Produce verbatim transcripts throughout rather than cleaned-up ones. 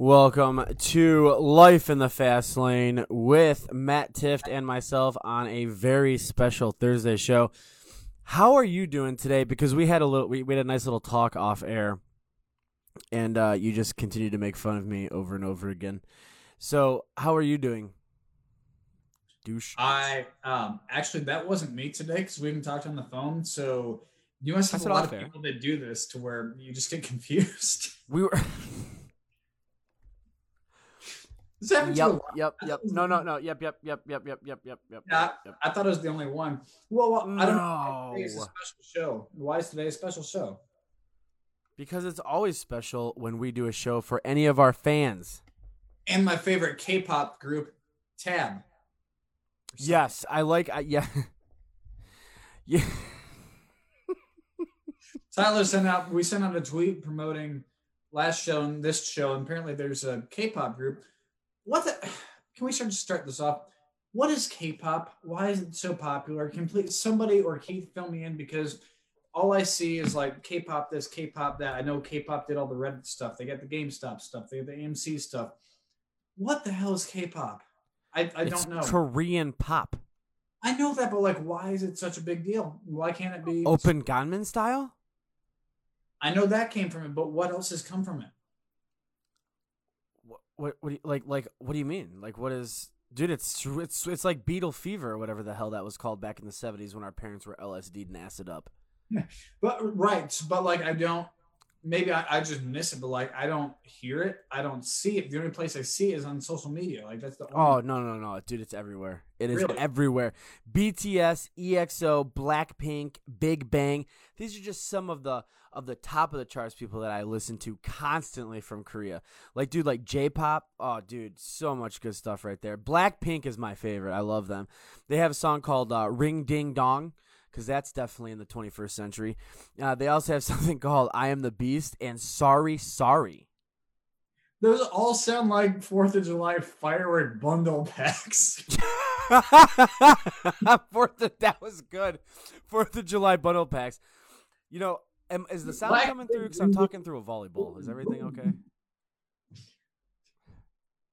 Welcome to Life in the Fast Lane with Matt Tift and myself on a very special Thursday show. How are you doing today? Because we had a little, we, we had a nice little talk off air, and uh, you just continue to make fun of me over and over again. So, how are you doing? Douche. I um actually that wasn't me today because we haven't talked on the phone. So you must have That's a lot of fair. people that do this to where you just get confused. We were. Yep, yep, yep. No, no, no. Yep, yep, yep, yep, yep, yep, yep, yep. Yeah, yep. I thought I was the only one. Well, well no. I don't know. Today is a special show. Why is today a special show? Because it's always special when we do a show for any of our fans. And my favorite K-pop group, Tab. Yes, I like. I, yeah, yeah. Tyler sent out. We sent out a tweet promoting last show and this show. And apparently, there's a K-pop group. What the, can we start to start this off? What is K-pop? Why is it so popular? Can please, somebody or Keith fill me in, because all I see is like K-pop this, K-pop that. I know K-pop did all the Reddit stuff. They got the GameStop stuff. They got the A M C stuff. What the hell is K-pop? I, I don't know. It's Korean pop. I know that, but like, why is it such a big deal? Why can't it be Open Gangnam Style? I know that came from it, but what else has come from it? What what do you, like like what do you mean? Like what is dude? It's it's it's like Beetle Fever or whatever the hell that was called back in the seventies when our parents were L S D'd and acid up. But right, but like I don't. Maybe I, I just miss it, but like I don't hear it. I don't see it. The only place I see it is on social media. Like that's the. Only... Oh no no no, dude! It's everywhere. It is really? everywhere. B T S, E X O, Blackpink, Big Bang. These are just some of the of the top of the charts people that I listen to constantly from Korea. Like dude, like J-pop. Oh dude, so much good stuff right there. Blackpink is my favorite. I love them. They have a song called uh, "Ring Ding Dong," because that's definitely in the twenty-first century. Uh, they also have something called I Am the Beast and Sorry, Sorry. Those all sound like fourth of July firework bundle packs. Fourth of, that was good. fourth of July bundle packs. You know, am, is the sound coming through? Because I'm talking through a volleyball. Is everything okay?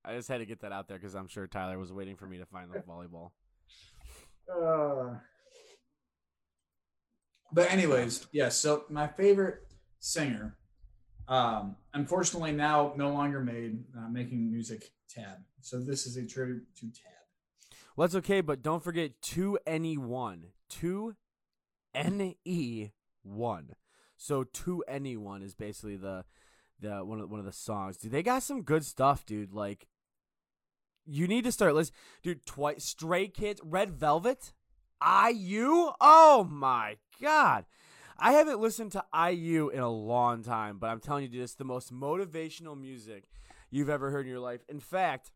I just had to get that out there because I'm sure Tyler was waiting for me to find the volleyball. Uh... But anyways, yeah, so my favorite singer, um, unfortunately now no longer made, uh, making music, Tab. So this is a tribute to Tab. Well, that's okay, but don't forget two N E one. two N E one. So two N E one is basically the the one of one of the songs. Dude, they got some good stuff, dude. Like you need to start listening. Dude, Twice, Stray Kids, Red Velvet, I U? Oh my God. I haven't listened to I U in a long time, but I'm telling you, dude, it's the most motivational music you've ever heard in your life. In fact,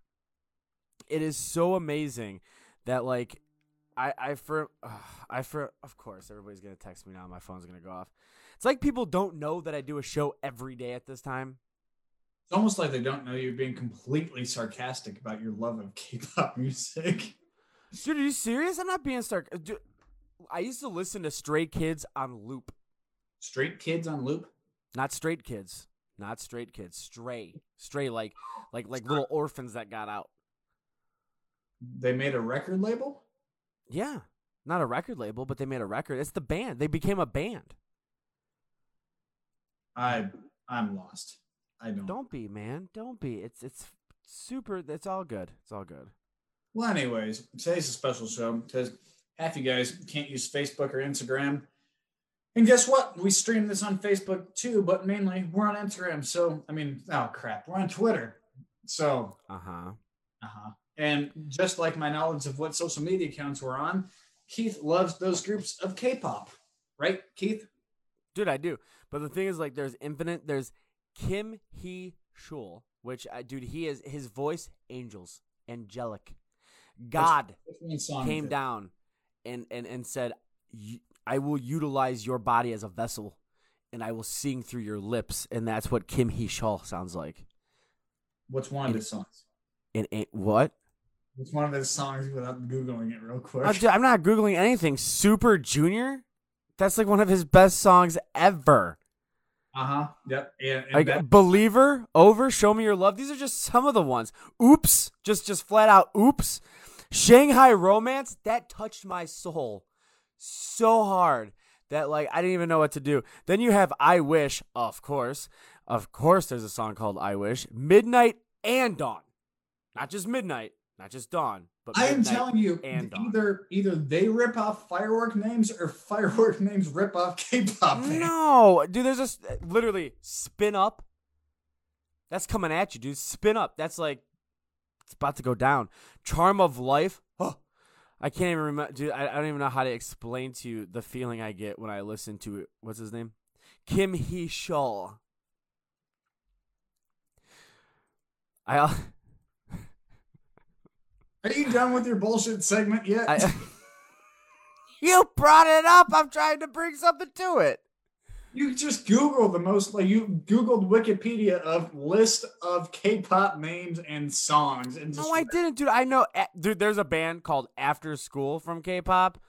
it is so amazing that, like, I, I for, uh, I for, of course, everybody's going to text me now. My phone's going to go off. It's like people don't know that I do a show every day at this time. It's almost like they don't know you're being completely sarcastic about your love of K-pop music. Dude, are you serious? I'm not being stark. Dude, I used to listen to Stray Kids on loop. Straight Kids on loop? Not straight kids. Not straight kids. Stray. Stray, like like like Stop. Little orphans that got out. They made a record label? Yeah. Not a record label, but they made a record. It's the band. They became a band. I I'm lost. I don't Don't be, man. Don't be. It's it's super it's all good. It's all good. Well, anyways, today's a special show because half you guys can't use Facebook or Instagram. And guess what? We stream this on Facebook too, but mainly we're on Instagram. So, I mean, oh crap, we're on Twitter. So, uh-huh. Uh-huh. And just like my knowledge of what social media accounts we're on, Keith loves those groups of K-pop. Right, Keith? Dude, I do. But the thing is, like, there's infinite, there's Kim Hee-chul, which, I, dude, he is, his voice, angels, angelic. God came down and, and, and said, I will utilize your body as a vessel and I will sing through your lips. And that's what Kim Hee-chul sounds like. What's one of his songs? And, and what? What's one of his songs without Googling it real quick? Oh, dude, I'm not Googling anything. Super Junior? That's like one of his best songs ever. Uh-huh. Yep. And, and like, that- Believer, Over, Show Me Your Love. These are just some of the ones. Oops. Just just flat out oops. Shanghai Romance, that touched my soul so hard that, like, I didn't even know what to do. Then you have I Wish, of course. Of course there's a song called I Wish. Midnight and Dawn. Not just Midnight, not just Dawn. But I am telling you, either either they rip off firework names or firework names rip off K-pop names. No, dude, there's just literally Spin Up. That's coming at you, dude. Spin Up. That's like, it's about to go down. Charm of Life. Oh, I can't even remember. Dude, I, I don't even know how to explain to you the feeling I get when I listen to, what's his name? Kim Hee-chul. I... Are you done with your bullshit segment yet? I, you brought it up. I'm trying to bring something to it. You just Google the most, like you Googled Wikipedia of list of K-pop names and songs. And just no, I didn't, dude. I know, dude. There's a band called After School from K-pop.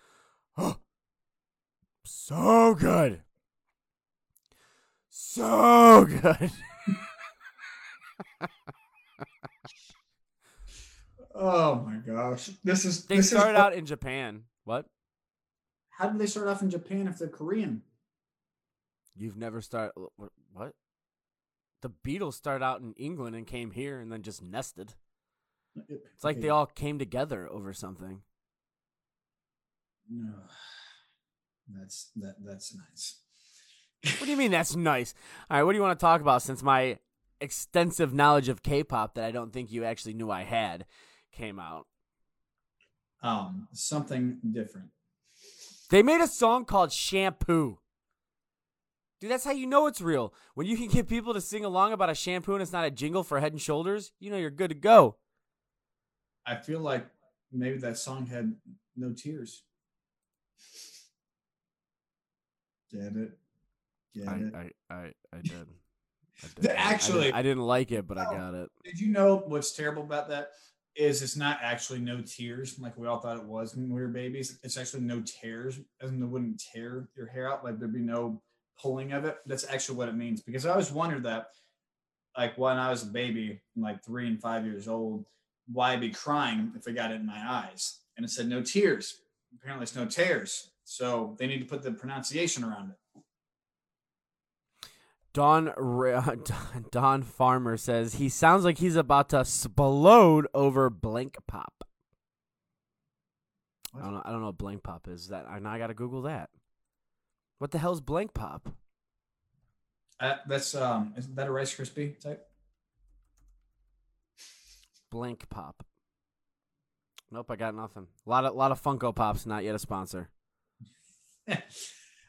So good. So good. Oh my gosh! This is they this started is, out in Japan. What? How did they start off in Japan if they're Korean? You've never started what? The Beatles started out in England and came here and then just nested. It's like they all came together over something. No, that's that. That's nice. What do you mean that's nice? All right, what do you want to talk about? Since my extensive knowledge of K-pop that I don't think you actually knew I had. Came out. Um, something different. They made a song called Shampoo. Dude, that's how you know it's real. When you can get people to sing along about a shampoo and it's not a jingle for Head and Shoulders, you know you're good to go. I feel like maybe that song had no tears. Get it? Get I, it? I, I, I did. I did. The, actually, I didn't, I didn't like it, but no, I got it. Did you know what's terrible about that? Is it's not actually no tears like we all thought it was when we were babies. It's actually no tears, as in they wouldn't tear your hair out, like there'd be no pulling of it. That's actually what it means. Because I always wondered that, like when I was a baby, like three and five years old, why I'd be crying if I got it in my eyes. And it said no tears. Apparently it's no tears. So they need to put the pronunciation around it. Don Don Farmer says he sounds like he's about to explode over Blank Pop. What? I don't know. I don't know what Blank Pop is. That I now I gotta Google that. What the hell's Blank Pop? Uh, that's um. Is that a Rice Krispie type? Blank Pop. Nope, I got nothing. A lot of lot of Funko Pops. Not yet a sponsor.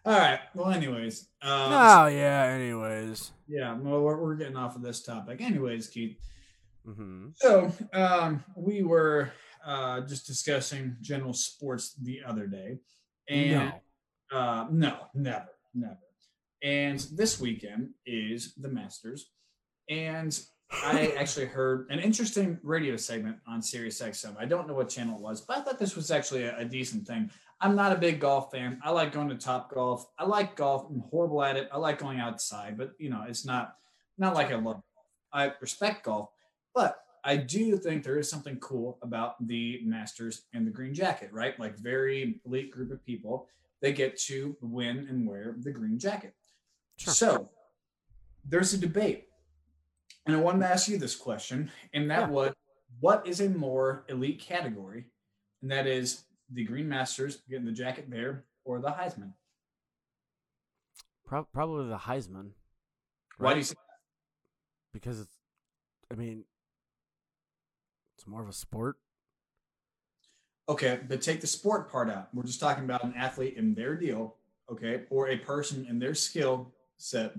All right. Well, anyways. Um, oh, yeah. Anyways. Yeah. Well, we're, we're getting off of this topic. Anyways, Keith. Mm-hmm. So um, we were uh, just discussing general sports the other day. And no. Uh, no, never, never. And this weekend is the Masters. And I actually heard an interesting radio segment on Sirius X M. I don't know what channel it was, but I thought this was actually a, a decent thing. I'm not a big golf fan. I like going to Topgolf. I like golf. I'm horrible at it. I like going outside, but you know, it's not not like I love golf. I respect golf, but I do think there is something cool about the Masters and the green jacket, right? Like very elite group of people, they get to win and wear the green jacket. Sure. So there's a debate. And I wanted to ask you this question, and that yeah. was, what is a more elite category? And that is the Green Masters, getting the jacket there, or the Heisman? Pro- probably the Heisman. Right? Why do you say that? Because, it's, I mean, it's more of a sport. Okay, but take the sport part out. We're just talking about an athlete in their deal, okay, or a person in their skill set.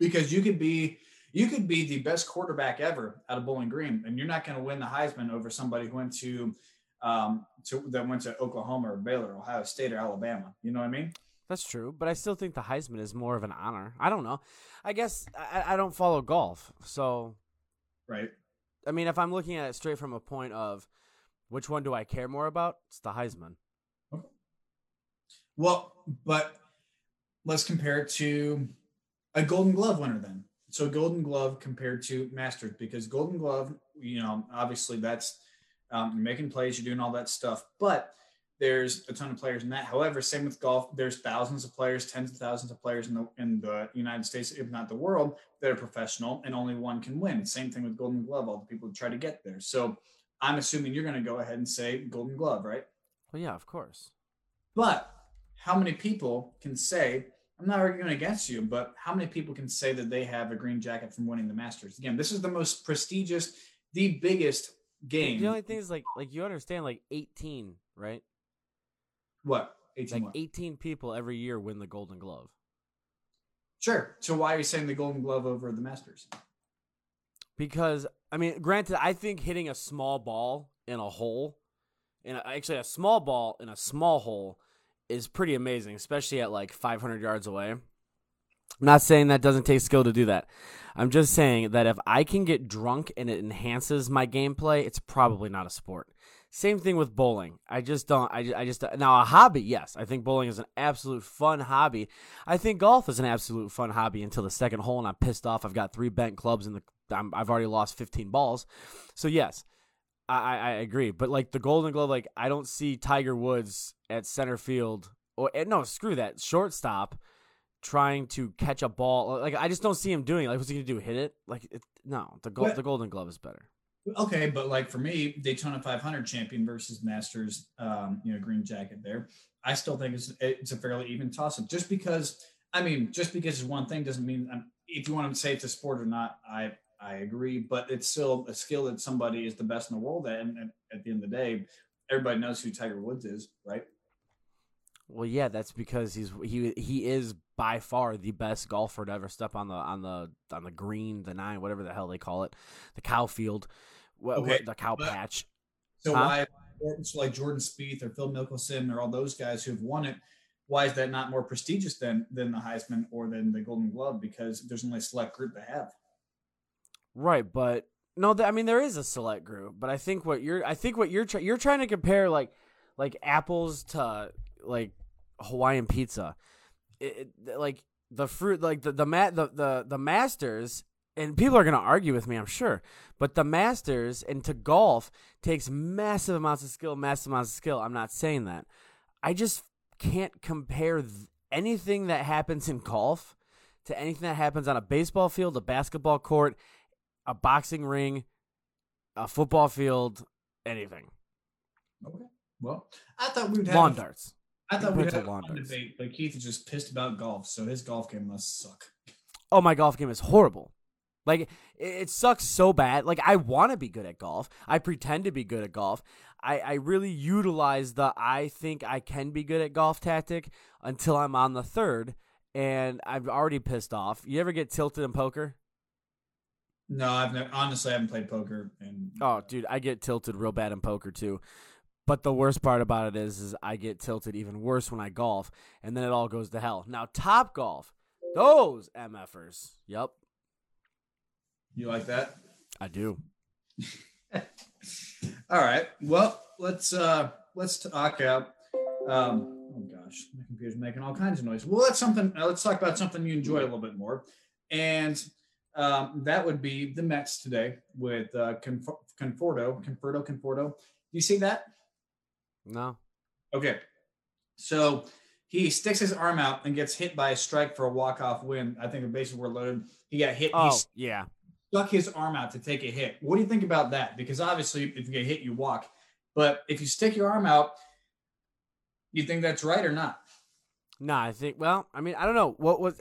Because you could be you could be the best quarterback ever out of Bowling Green, and you're not going to win the Heisman over somebody who went to – Um, to, that went to Oklahoma or Baylor, or Ohio State or Alabama. You know what I mean? That's true, but I still think the Heisman is more of an honor. I don't know. I guess I, I don't follow golf, so right. I mean, if I'm looking at it straight from a point of which one do I care more about, it's the Heisman. Okay. Well, but let's compare it to a Golden Glove winner then. So Golden Glove compared to Masters, because Golden Glove, you know, obviously that's um, you're making plays, you're doing all that stuff, but there's a ton of players in that. However, same with golf, there's thousands of players, tens of thousands of players in the in the United States, if not the world, that are professional, and only one can win. Same thing with Golden Glove, all the people that try to get there. So I'm assuming you're going to go ahead and say Golden Glove, right? Well, yeah, of course. But how many people can say, I'm not arguing against you, but how many people can say that they have a green jacket from winning the Masters? Again, this is the most prestigious, the biggest game. The only thing is, like, like you understand, like eighteen, right? What? eighteen Like what? eighteen people every year win the Golden Glove. Sure. So why are you saying the Golden Glove over the Masters? Because, I mean, granted, I think hitting a small ball in a hole, and actually a small ball in a small hole, is pretty amazing, especially at like five hundred yards away. I'm not saying that doesn't take skill to do that. I'm just saying that if I can get drunk and it enhances my gameplay, it's probably not a sport. Same thing with bowling. I just don't, I just, I just now a hobby. Yes. I think bowling is an absolute fun hobby. I think golf is an absolute fun hobby until the second hole and I'm pissed off. I've got three bent clubs and the, I'm, I've already lost fifteen balls. So yes, I, I agree, but like the Golden Glove, like I don't see Tiger Woods at center field or no, screw that shortstop trying to catch a ball. Like I just don't see him doing it. Like what's he gonna do? Hit it? Like it, no, the gold, the Golden Glove is better. Okay, but like for me, Daytona five hundred champion versus Masters, um, you know, green jacket there. I still think it's it's a fairly even toss up. Just because, I mean, just because it's one thing doesn't mean I'm, if you want to say it's a sport or not, I. I agree, but it's still a skill that somebody is the best in the world at. And at the end of the day, everybody knows who Tiger Woods is, right? Well, yeah, that's because he's he he is by far the best golfer to ever step on the on the on the green, the nine, whatever the hell they call it, the cow field, what, okay. what, the cow but, patch. So huh? why, so like Jordan Spieth or Phil Mickelson or all those guys who have won it, why is that not more prestigious than than the Heisman or than the Golden Glove? Because there's only a select group that have. Right, but no, I mean there is a select group, but I think what you're, I think what you're, tra- you're trying to compare like, like apples to like Hawaiian pizza, it, it, like the fruit, like the the mat, the, the the Masters, and people are gonna argue with me, I'm sure, but the Masters and to golf takes massive amounts of skill, massive amounts of skill. I'm not saying that, I just can't compare th- anything that happens in golf to anything that happens on a baseball field, a basketball court, a boxing ring, a football field, anything. Okay. Well, I thought we'd have lawn darts. I thought we'd have a fun debate, but Keith is just pissed about golf, so his golf game must suck. Oh, my golf game is horrible. Like it, it sucks so bad. Like I want to be good at golf. I pretend to be good at golf. I, I really utilize the I think I can be good at golf tactic until I'm on the third and I'm already pissed off. You ever get tilted in poker? No, I've never, honestly I haven't played poker. And oh, dude, I get tilted real bad in poker too. But the worst part about it is, is I get tilted even worse when I golf, and then it all goes to hell. Now, Top Golf, those MFers. Yep. You like that? I do. All right. Well, let's uh, let's talk out. Um, oh gosh, my computer's making all kinds of noise. Well, that's something. Uh, let's talk about something you enjoy a little bit more, and. Um, that would be the Mets today with uh, Conforto, Conforto, Conforto. You see that? No. Okay. So he sticks his arm out and gets hit by a strike for a walk-off win. I think the bases were loaded. He got hit. Oh, he yeah. Stuck his arm out to take a hit. What do you think about that? Because obviously if you get hit, you walk. But if you stick your arm out, you think that's right or not? No, I think, well, I mean, I don't know. What was...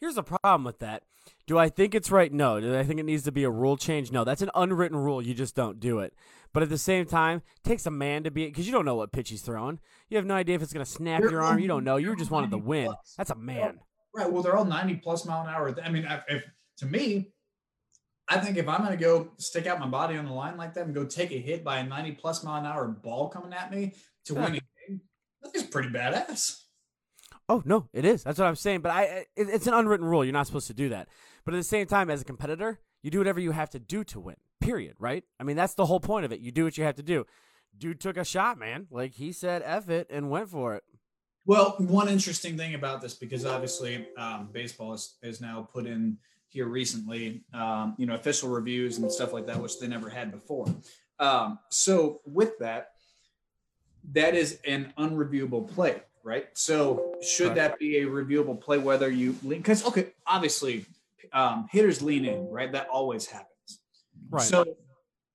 Here's the problem with that. Do I think it's right? No. Do I think it needs to be a rule change? No. That's an unwritten rule. You just don't do it. But at the same time, it takes a man to be – because you don't know what pitch he's throwing. You have no idea if it's going to snap your arm. You don't know. You just wanted to win. Plus. That's a man. Right. Well, they're all ninety-plus mile an hour. I mean, if, to me, I think if I'm going to go stick out my body on the line like that and go take a hit by a ninety-plus mile an hour ball coming at me to win a game, that's pretty badass. Oh, no, it is. That's what I'm saying. But I, it, it's an unwritten rule. You're not supposed to do that. But at the same time, as a competitor, you do whatever you have to do to win, period, right? I mean, that's the whole point of it. You do what you have to do. Dude took a shot, man. Like, he said F it and went for it. Well, one interesting thing about this, because obviously um, baseball is, is now put in here recently, um, you know, official reviews and stuff like that, which they never had before. Um, so with that, that is an unreviewable play, right? So should that be a reviewable play, whether you lean, because, okay, obviously um, hitters lean in, right? That always happens. Right. So,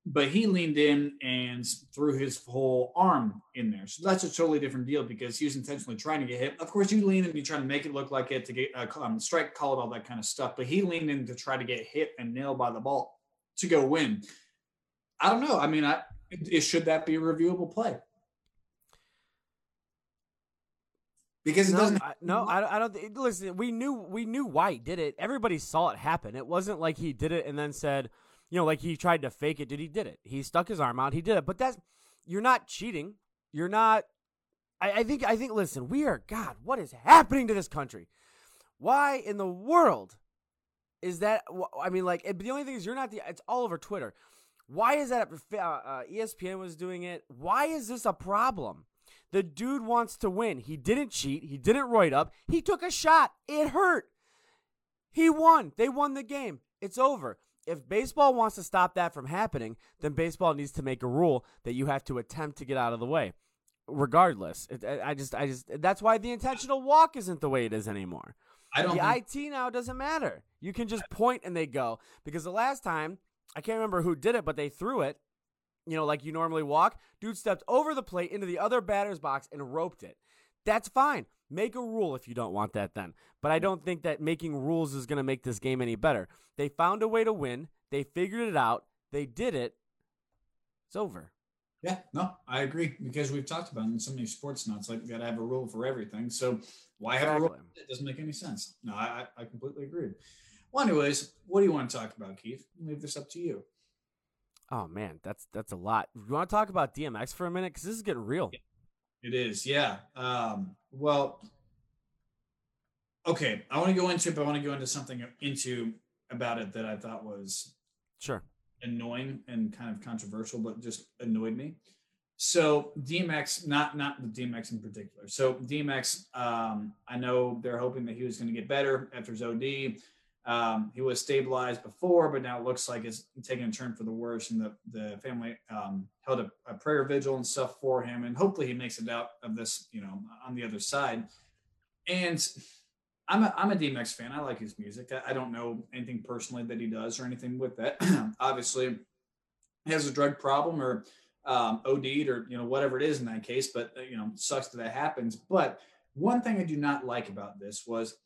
but he leaned in and threw his whole arm in there. So that's a totally different deal because he was intentionally trying to get hit. Of course, you lean in and you try to make it look like it to get a um, strike called, all that kind of stuff. But he leaned in to try to get hit and nailed by the ball to go win. I don't know. I mean, I it, should that be a reviewable play? Because it no, doesn't. I, no, I, I don't. Listen, we knew we knew White did it. Everybody saw it happen. It wasn't like he did it and then said, you know, like he tried to fake it. Did he did it? He stuck his arm out. He did it. But that's, you're not cheating. You're not. I, I think. I think. Listen, we are. God, what is happening to this country? Why in the world is that? I mean, like, the only thing is, you're not the. It's all over Twitter. Why is that? Uh, uh, E S P N was doing it. Why is this a problem? The dude wants to win. He didn't cheat. He didn't roid up. He took a shot. It hurt. He won. They won the game. It's over. If baseball wants to stop that from happening, then baseball needs to make a rule that you have to attempt to get out of the way. Regardless, it, I just, I just, that's why the intentional walk isn't the way it is anymore. I don't. The think... I T now doesn't matter. You can just point and they go, because the last time, I can't remember who did it, but they threw it, you know, like you normally walk. Dude stepped over the plate into the other batter's box and roped it. That's fine. Make a rule if you don't want that then. But I don't think that making rules is going to make this game any better. They found a way to win. They figured it out. They did it. It's over. Yeah, no, I agree. Because we've talked about it in so many sports now. It's like you got to have a rule for everything. So why have a rule? It doesn't make any sense. No, I, I completely agree. Well, anyways, what do you want to talk about, Keith? I'll leave this up to you. Oh, man, that's that's a lot. You want to talk about D M X for a minute? Because this is getting real. Yeah. It is, yeah. Um, well, okay. I want to go into it, but I want to go into something into about it that I thought was sure annoying and kind of controversial, but just annoyed me. So D M X, not not the D M X in particular. So D M X, um, I know they're hoping that he was going to get better after his O D. Um, he was stabilized before, but now it looks like it's taking a turn for the worse. And the, the family um, held a, a prayer vigil and stuff for him. And hopefully he makes it out of this, you know, on the other side. And I'm a, I'm a D M X fan. I like his music. I, I don't know anything personally that he does or anything with that. Obviously, he has a drug problem or um, O D'd or, you know, whatever it is in that case. But, you know, sucks that that happens. But one thing I do not like about this was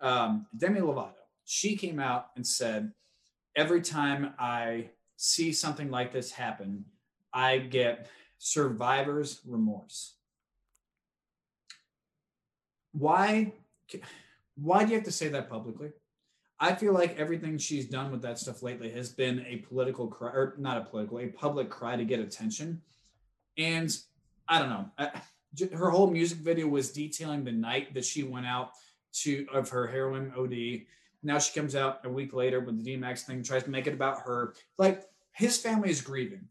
um, Demi Lovato. She came out and said, every time I see something like this happen, I get survivor's remorse. Why? Why do you have to say that publicly? I feel like everything she's done with that stuff lately has been a political cry, or not a political, a public cry to get attention. And I don't know. I, her whole music video was detailing the night that she went out to of her heroin O D. Now she comes out a week later with the D M X thing, tries to make it about her. Like, his family is grieving.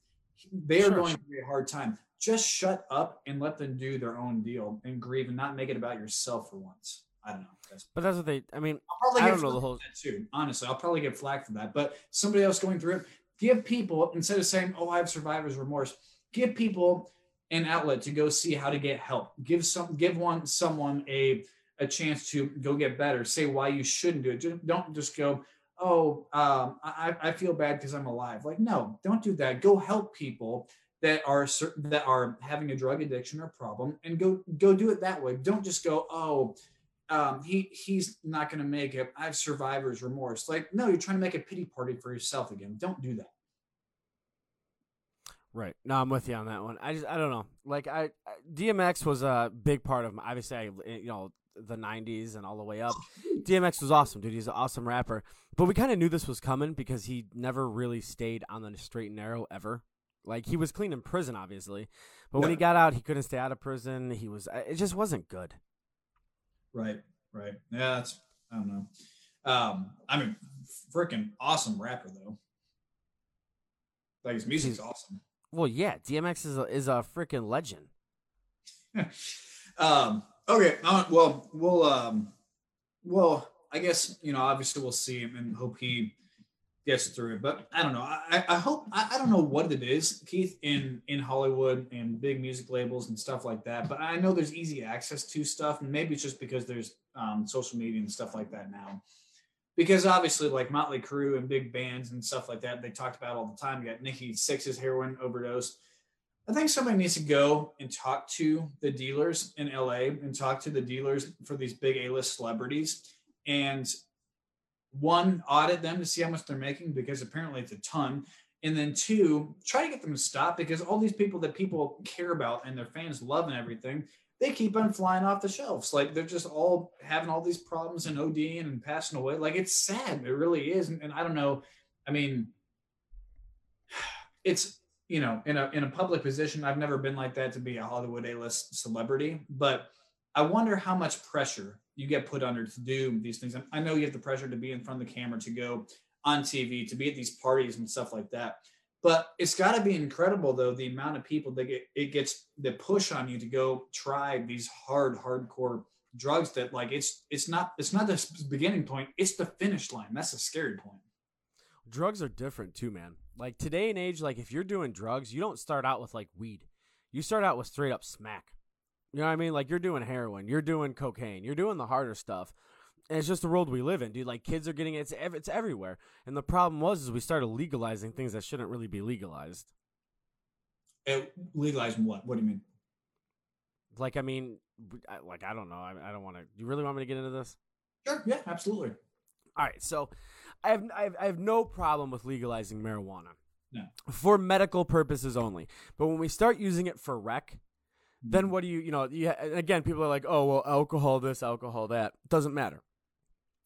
They are sure. going through a hard time. Just shut up and let them do their own deal and grieve and not make it about yourself for once. I don't know. That's but that's what they, I mean, I'll probably I don't know the whole. Too. Honestly, I'll probably get flack for that. But somebody else going through it, give people, instead of saying, oh, I have survivor's remorse, give people an outlet to go see how to get help. Give some, give one, someone a, a chance to go get better, say why you shouldn't do it. Don't just go, oh, um, I, I feel bad because I'm alive. Like, no, don't do that. Go help people that are that are having a drug addiction or problem and go go do it that way. Don't just go, oh, um, he he's not going to make it. I have survivor's remorse. Like, no, you're trying to make a pity party for yourself again. Don't do that. Right. No, I'm with you on that one. I just, I don't know. Like, I, D M X was a big part of my, obviously, I, you know, the nineties and all the way up. D M X was awesome, dude. He's an awesome rapper. But we kind of knew this was coming because he never really stayed on the straight and narrow ever. Like, he was clean in prison, obviously. But when yeah. he got out, he couldn't stay out of prison. He was, it just wasn't good. Right, right. Yeah, that's, I don't know. Um, I mean, freaking awesome rapper, though. Like, his music's He's, awesome. Well, yeah, D M X is a, is a freaking legend. um, Okay. Uh, well, we'll, um, well, I guess, you know, obviously we'll see him and hope he gets through it, but I don't know. I, I hope, I, I don't know what it is, Keith, in, in Hollywood and big music labels and stuff like that, but I know there's easy access to stuff, and maybe it's just because there's um, social media and stuff like that now. Because obviously, like Motley Crue and big bands and stuff like that, they talked about all the time. You got Nikki Sixx's heroin overdose. I think somebody needs to go and talk to the dealers in L A and talk to the dealers for these big A-list celebrities, and one, audit them to see how much they're making, because apparently it's a ton. And then two, try to get them to stop, because all these people that people care about and their fans love and everything, they keep on flying off the shelves. Like, they're just all having all these problems and ODing and passing away. Like, it's sad. It really is. And, and I don't know. I mean, it's, you know, in a, in a public position, I've never been like that to be a Hollywood A-list celebrity, but I wonder how much pressure you get put under to do these things. I know you have the pressure to be in front of the camera, to go on T V, to be at these parties and stuff like that. But it's got to be incredible, though, the amount of people that get, it gets the push on you to go try these hard, hardcore drugs that, like, it's it's not it's not the beginning point. It's the finish line. That's the scary point. Drugs are different, too, man. Like, today and age, like, if you're doing drugs, you don't start out with, like, weed. You start out with straight up smack. You know what I mean? Like, you're doing heroin. You're doing cocaine. You're doing the harder stuff. And it's just the world we live in, dude. Like, kids are getting it. It's, ev- it's everywhere. And the problem was is we started legalizing things that shouldn't really be legalized. It, legalizing what? What do you mean? Like, I mean, I, like, I don't know. I, I don't want to. You really want me to get into this? Sure. Yeah, absolutely. All right. So I have, I have, I have no problem with legalizing marijuana. No. For medical purposes only. But when we start using it for rec, then what do you, you know, you, again, people are like, oh, well, alcohol this, alcohol that. Doesn't matter.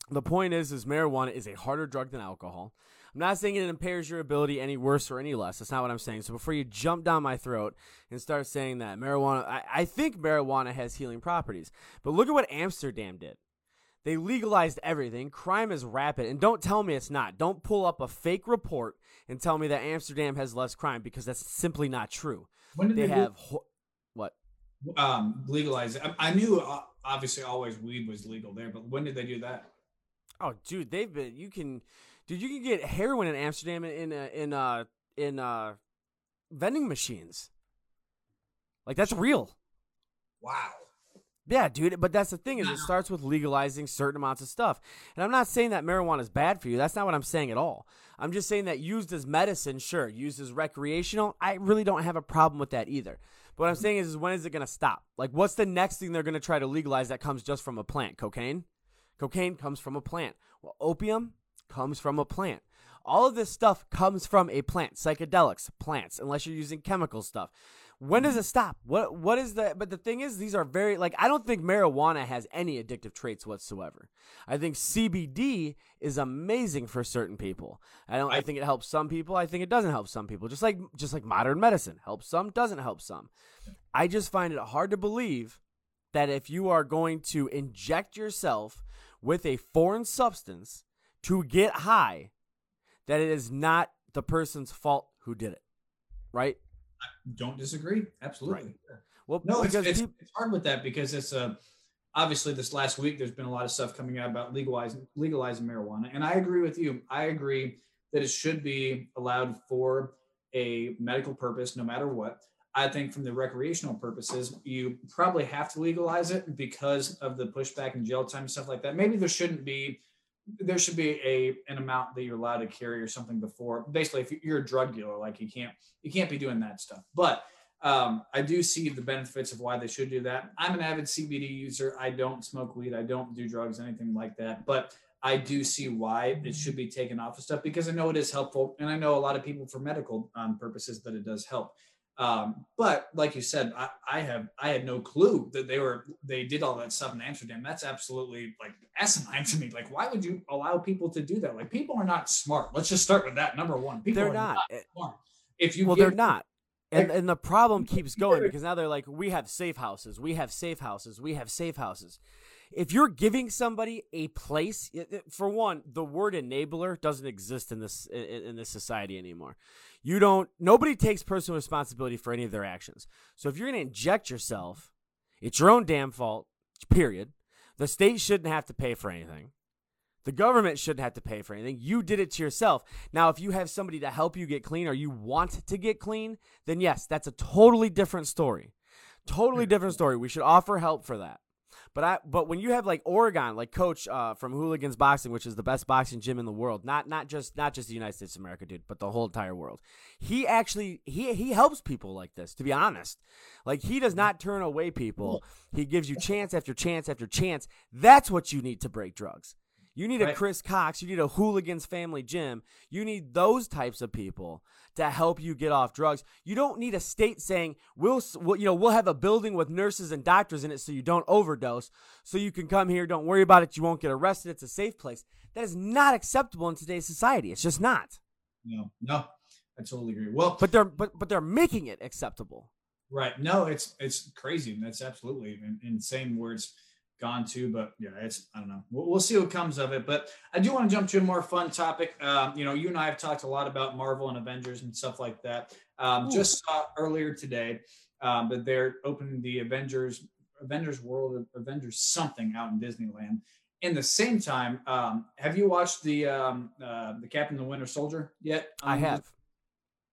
The point is, is marijuana is a harder drug than alcohol. I'm not saying it impairs your ability any worse or any less. That's not what I'm saying. So before you jump down my throat and start saying that marijuana, I, I think marijuana has healing properties. But look at what Amsterdam did. They legalized everything. Crime is rapid. And don't tell me it's not. Don't pull up a fake report and tell me that Amsterdam has less crime, because that's simply not true. When did they, they have ho- what? Um, legalize it. I, I knew, uh, obviously, always weed was legal there, but when did they do that? Oh, dude, they've been. You can, dude, you can get heroin in Amsterdam in in in uh, in uh, vending machines. Like, that's real. Wow. Yeah, dude. But that's the thing, is it starts with legalizing certain amounts of stuff. And I'm not saying that marijuana is bad for you. That's not what I'm saying at all. I'm just saying that used as medicine, sure. Used as recreational, I really don't have a problem with that either. But what I'm saying is, is when is it going to stop? Like, what's the next thing they're going to try to legalize that comes just from a plant? Cocaine? Cocaine comes from a plant. Well, opium comes from a plant. All of this stuff comes from a plant. Psychedelics, plants, unless you're using chemical stuff. When does it stop? What What is the... But the thing is, these are very... Like, I don't think marijuana has any addictive traits whatsoever. I think C B D is amazing for certain people. I don't. I, I think it helps some people. I think it doesn't help some people. Just like just like modern medicine. Helps some, doesn't help some. I just find it hard to believe that if you are going to inject yourself with a foreign substance to get high, that it is not the person's fault who did it. Right? I don't disagree. Absolutely. Right. Well, no, it's, it's, people- it's hard with that, because it's uh, obviously this last week, there's been a lot of stuff coming out about legalizing, legalizing marijuana. And I agree with you. I agree that it should be allowed for a medical purpose, no matter what. I think from the recreational purposes, you probably have to legalize it because of the pushback and jail time and stuff like that. Maybe there shouldn't be, there should be a an amount that you're allowed to carry or something before. Basically, if you're a drug dealer, like you can't you can't be doing that stuff. But um, I do see the benefits of why they should do that. I'm an avid C B D user. I don't smoke weed. I don't do drugs, anything like that. But I do see why it should be taken off of stuff, because I know it is helpful. And I know a lot of people for medical um, purposes that it does help. Um, but like you said, I, I have, I had no clue that they were, they did all that stuff in Amsterdam. That's absolutely like asinine to me. Like, why would you allow people to do that? Like, people are not smart. Let's just start with that. Number one, people they're are not, not smart. If you, well, get, they're not. And like, and the problem keeps going, because now they're like, we have safe houses. We have safe houses. We have safe houses. If you're giving somebody a place, for one, the word enabler doesn't exist in this in this society anymore. You don't. Nobody takes personal responsibility for any of their actions. So if you're going to inject yourself, it's your own damn fault. period. The state shouldn't have to pay for anything. The government shouldn't have to pay for anything. You did it to yourself. Now, if you have somebody to help you get clean or you want to get clean, then yes, that's a totally different story. Totally different story. We should offer help for that. But I, but when you have like Oregon, like Coach uh, from Hooligans Boxing, which is the best boxing gym in the world, not not just not just the United States of America, dude, but the whole entire world. He actually he he helps people like this. To be honest, like he does not turn away people. He gives you chance after chance after chance. That's what you need to break drugs. You need right. a Chris Cox. You need a Hooligans Family Gym. You need those types of people to help you get off drugs. You don't need a state saying we'll, we'll, you know, we'll have a building with nurses and doctors in it so you don't overdose, so you can come here. Don't worry about it. You won't get arrested. It's a safe place. That is not acceptable in today's society. It's just not. No, no, I totally agree. Well, but they're but but they're making it acceptable. Right? No, it's it's crazy. That's absolutely insane words. Gone too, but yeah, it's, I don't know. We'll, we'll see what comes of it, but I do want to jump to a more fun topic. Um, you know, you and I have talked a lot about Marvel and Avengers and stuff like that. Um, just saw earlier today um, that they're opening the Avengers, Avengers World, Avengers something out in Disneyland. In the same time, um, have you watched the um, uh, the Captain and the Winter Soldier yet? Um, I have.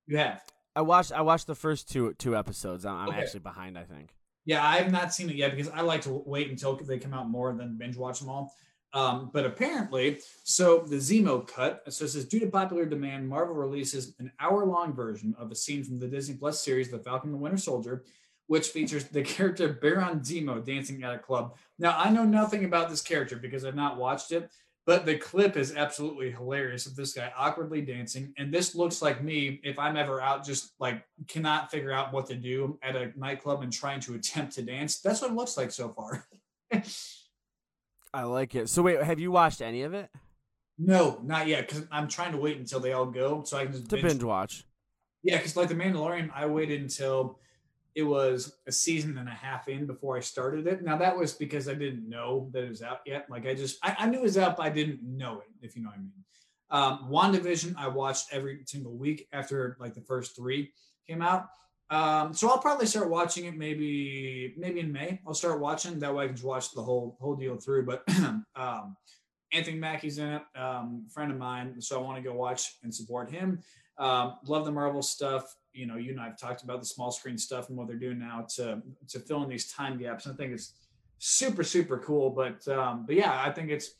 You have. I watched. I watched the first two two episodes. I'm, I'm okay. actually behind, I think. Yeah, I have not seen it yet because I like to wait until they come out more than binge watch them all. Um, but apparently, so the Zemo cut, so it says, due to popular demand, Marvel releases an hour-long version of a scene from the Disney Plus series, The Falcon and the Winter Soldier, which features the character Baron Zemo dancing at a club. Now, I know nothing about this character because I've not watched it, but the clip is absolutely hilarious of this guy awkwardly dancing. And this looks like me if I'm ever out, just like cannot figure out what to do at a nightclub and trying to attempt to dance. That's what it looks like so far. I like it. So wait, have you watched any of it? No, not yet. Cause I'm trying to wait until they all go. So I can just binge, binge watch. Yeah. Cause like The Mandalorian, I waited until it was a season and a half in before I started it. Now that was because I didn't know that it was out yet. Like I just, I, I knew it was out, but I didn't know it, if you know what I mean. Um, WandaVision, I watched every single week after like the first three came out. Um, so I'll probably start watching it maybe, maybe in May. I'll start watching that way. I can just watch the whole, whole deal through, but um, Anthony Mackie's in it, um, friend of mine. So I want to go watch and support him. Um, love the Marvel stuff. You know, you and I have talked about the small screen stuff and what they're doing now to to fill in these time gaps. And I think it's super, super cool. But um, but yeah, I think it's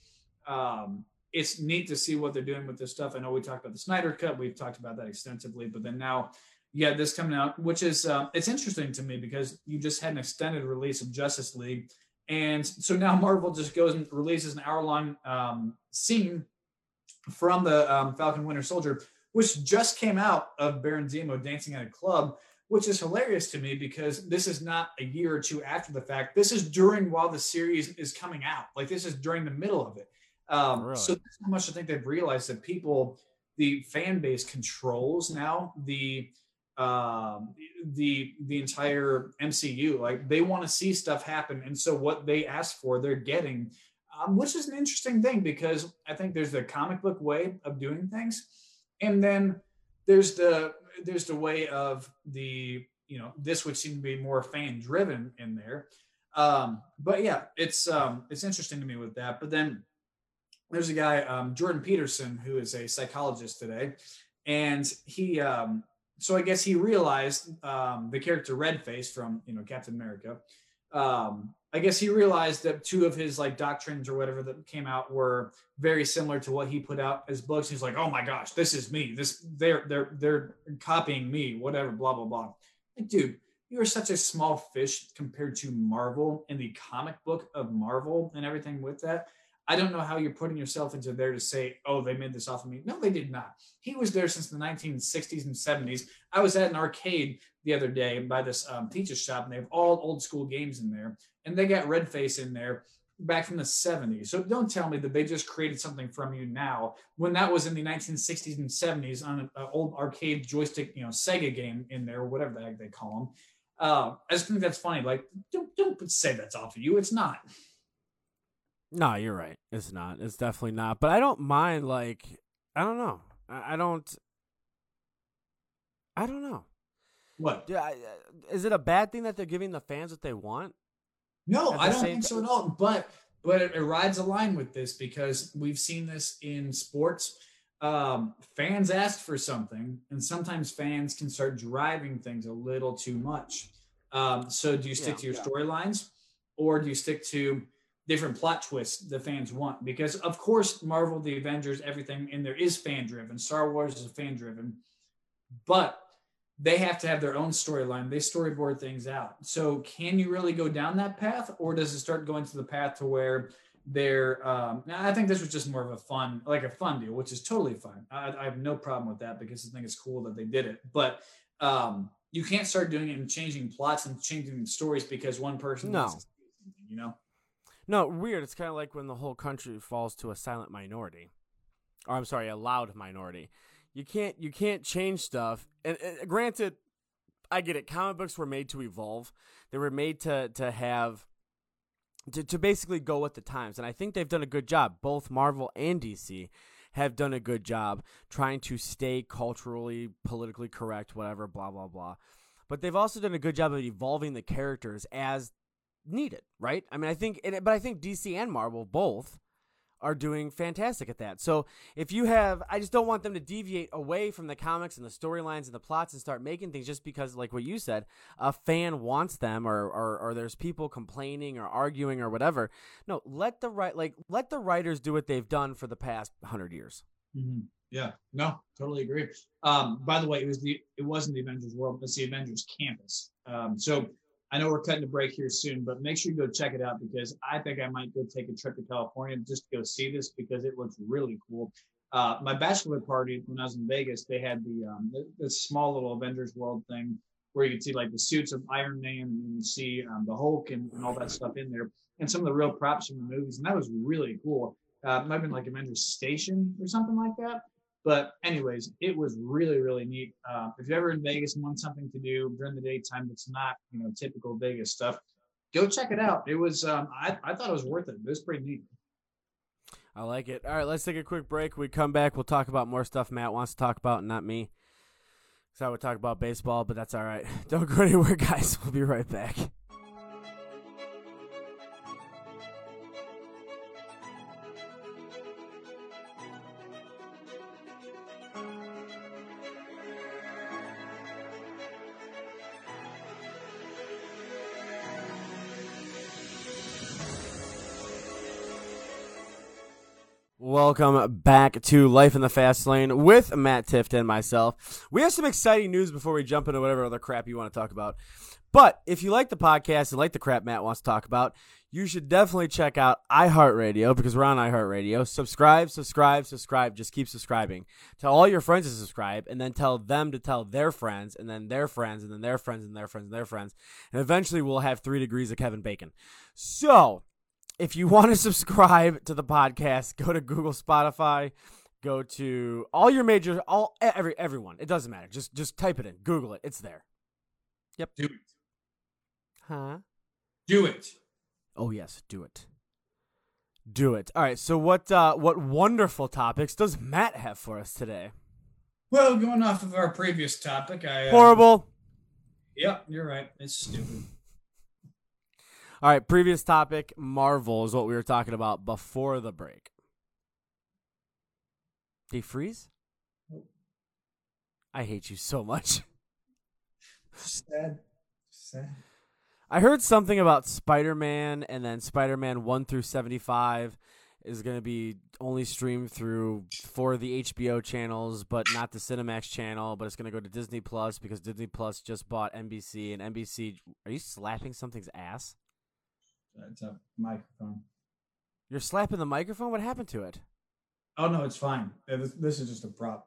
um, it's neat to see what they're doing with this stuff. I know we talked about the Snyder Cut. We've talked about that extensively. But then now, yeah, this coming out, which is uh, it's interesting to me because you just had an extended release of Justice League. And so now Marvel just goes and releases an hour-long um, scene from the um, Falcon Winter Soldier, which just came out of Baron Zemo dancing at a club, which is hilarious to me because this is not a year or two after the fact. This is during while the series is coming out. Like this is during the middle of it. Um, really? So that's how much I think they've realized that people, the fan base controls now the um, the the entire M C U. Like they want to see stuff happen. And so what they ask for, they're getting, um, which is an interesting thing because I think there's the comic book way of doing things. And then there's the there's the way of the, you know, this would seem to be more fan driven in there. Um, but yeah, it's um, it's interesting to me with that. But then there's a guy, um, Jordan Peterson, who is a psychologist today. And he um, so I guess he realized um, the character Redface from, you know, Captain America. Um, I guess he realized that two of his like doctrines or whatever that came out were very similar to what he put out as books. He's like, oh my gosh, this is me. This they're, they're, they're copying me, whatever, blah, blah, blah. Like, dude, you are such a small fish compared to Marvel and the comic book of Marvel and everything with that. I don't know how you're putting yourself into there to say, oh, they made this off of me. No, they did not. He was there since the nineteen sixties and seventies. I was at an arcade the other day by this um, pizza shop, and they have all old school games in there. And they got Redface in there back from the seventies. So don't tell me that they just created something from you now when that was in the nineteen sixties and seventies on an old arcade joystick, you know, Sega game in there, or whatever the heck they call them. Uh, I just think that's funny. Like, don't, don't say that's off of you. It's not. No, you're right. It's not. It's definitely not. But I don't mind, like, I don't know. I, I don't, I don't know. What? Is it a bad thing that they're giving the fans what they want? No, I don't think so at all. But but it, it rides a line with this, because we've seen this in sports. Um, fans ask for something, and sometimes fans can start driving things a little too much. Um, so do you stick yeah, to your yeah. storylines, or do you stick to different plot twists the fans want? Because of course, Marvel, the Avengers, everything in there is fan-driven. Star Wars is fan-driven, but they have to have their own storyline. They storyboard things out. So can you really go down that path, or does it start going to the path to where they're, um, I think this was just more of a fun, like a fun deal, which is totally fine. I, I have no problem with that, because I think it's cool that they did it, but um, you can't start doing it and changing plots and changing stories because one person, no. is, you know, no weird. It's kind of like when the whole country falls to a silent minority, or I'm sorry, a loud minority. You can't, you can't change stuff. And, and granted, I get it. Comic books were made to evolve. They were made to, to have, To, to basically go with the times. And I think they've done a good job. Both Marvel and D C have done a good job trying to stay culturally, politically correct, whatever, blah, blah, blah. But they've also done a good job of evolving the characters as needed, right? I mean, I think, but I think D C and Marvel both are doing fantastic at that. So if you have, I just don't want them to deviate away from the comics and the storylines and the plots and start making things just because, like what you said, a fan wants them, or, or, or there's people complaining or arguing or whatever. No, let the right, like let the writers do what they've done for the past hundred years. Mm-hmm. Yeah, no, totally agree. Um, by the way, it was the, it wasn't the Avengers World, but it's the Avengers Campus. Um, so I know we're cutting a break here soon, but make sure you go check it out, because I think I might go take a trip to California just to go see this, because it looks really cool. Uh, my bachelor party, when I was in Vegas, they had the um, this small little Avengers World thing where you could see like the suits of Iron Man, and you see um, the Hulk and, and all that stuff in there, and some of the real props from the movies. And that was really cool. Uh, it might have been like Avengers Station or something like that. But anyways, it was really, really neat. Uh, if you're ever in Vegas and want something to do during the daytime that's not, you know, typical Vegas stuff, go check it out. It was, um, I, I thought it was worth it. It was pretty neat. I like it. All right, let's take a quick break. We come back, we'll talk about more stuff Matt wants to talk about, not me. So I would talk about baseball, but that's all right. Don't go anywhere, guys. We'll be right back. Welcome back to Life in the Fast Lane with Matt Tift and myself. We have some exciting news before we jump into whatever other crap you want to talk about. But if you like the podcast and like the crap Matt wants to talk about, you should definitely check out iHeartRadio, because we're on iHeartRadio. Subscribe, subscribe, subscribe. Just keep subscribing. Tell all your friends to subscribe, and then tell them to tell their friends, and then their friends, and then their friends, and their friends, and their friends. And eventually we'll have three degrees of Kevin Bacon. So if you want to subscribe to the podcast, go to Google, Spotify, go to all your major, all every everyone. It doesn't matter. Just just type it in, Google it. It's there. Yep. Do it. Huh? Do it. Oh yes, do it. Do it. All right. So what uh, what wonderful topics does Matt have for us today? Well, going off of our previous topic, I uh, horrible. Yep, you're right. It's stupid. All right, previous topic, Marvel, is what we were talking about before the break. Did he freeze? I hate you so much. Sad. Sad. I heard something about Spider-Man, and then Spider-Man one through seventy-five is going to be only streamed through for the H B O channels, but not the Cinemax channel, but it's going to go to Disney Plus, because Disney Plus just bought N B C, and N B C... Are you slapping something's ass? It's a microphone. You're slapping the microphone? What happened to it? Oh, no, it's fine. This, this is just a prop.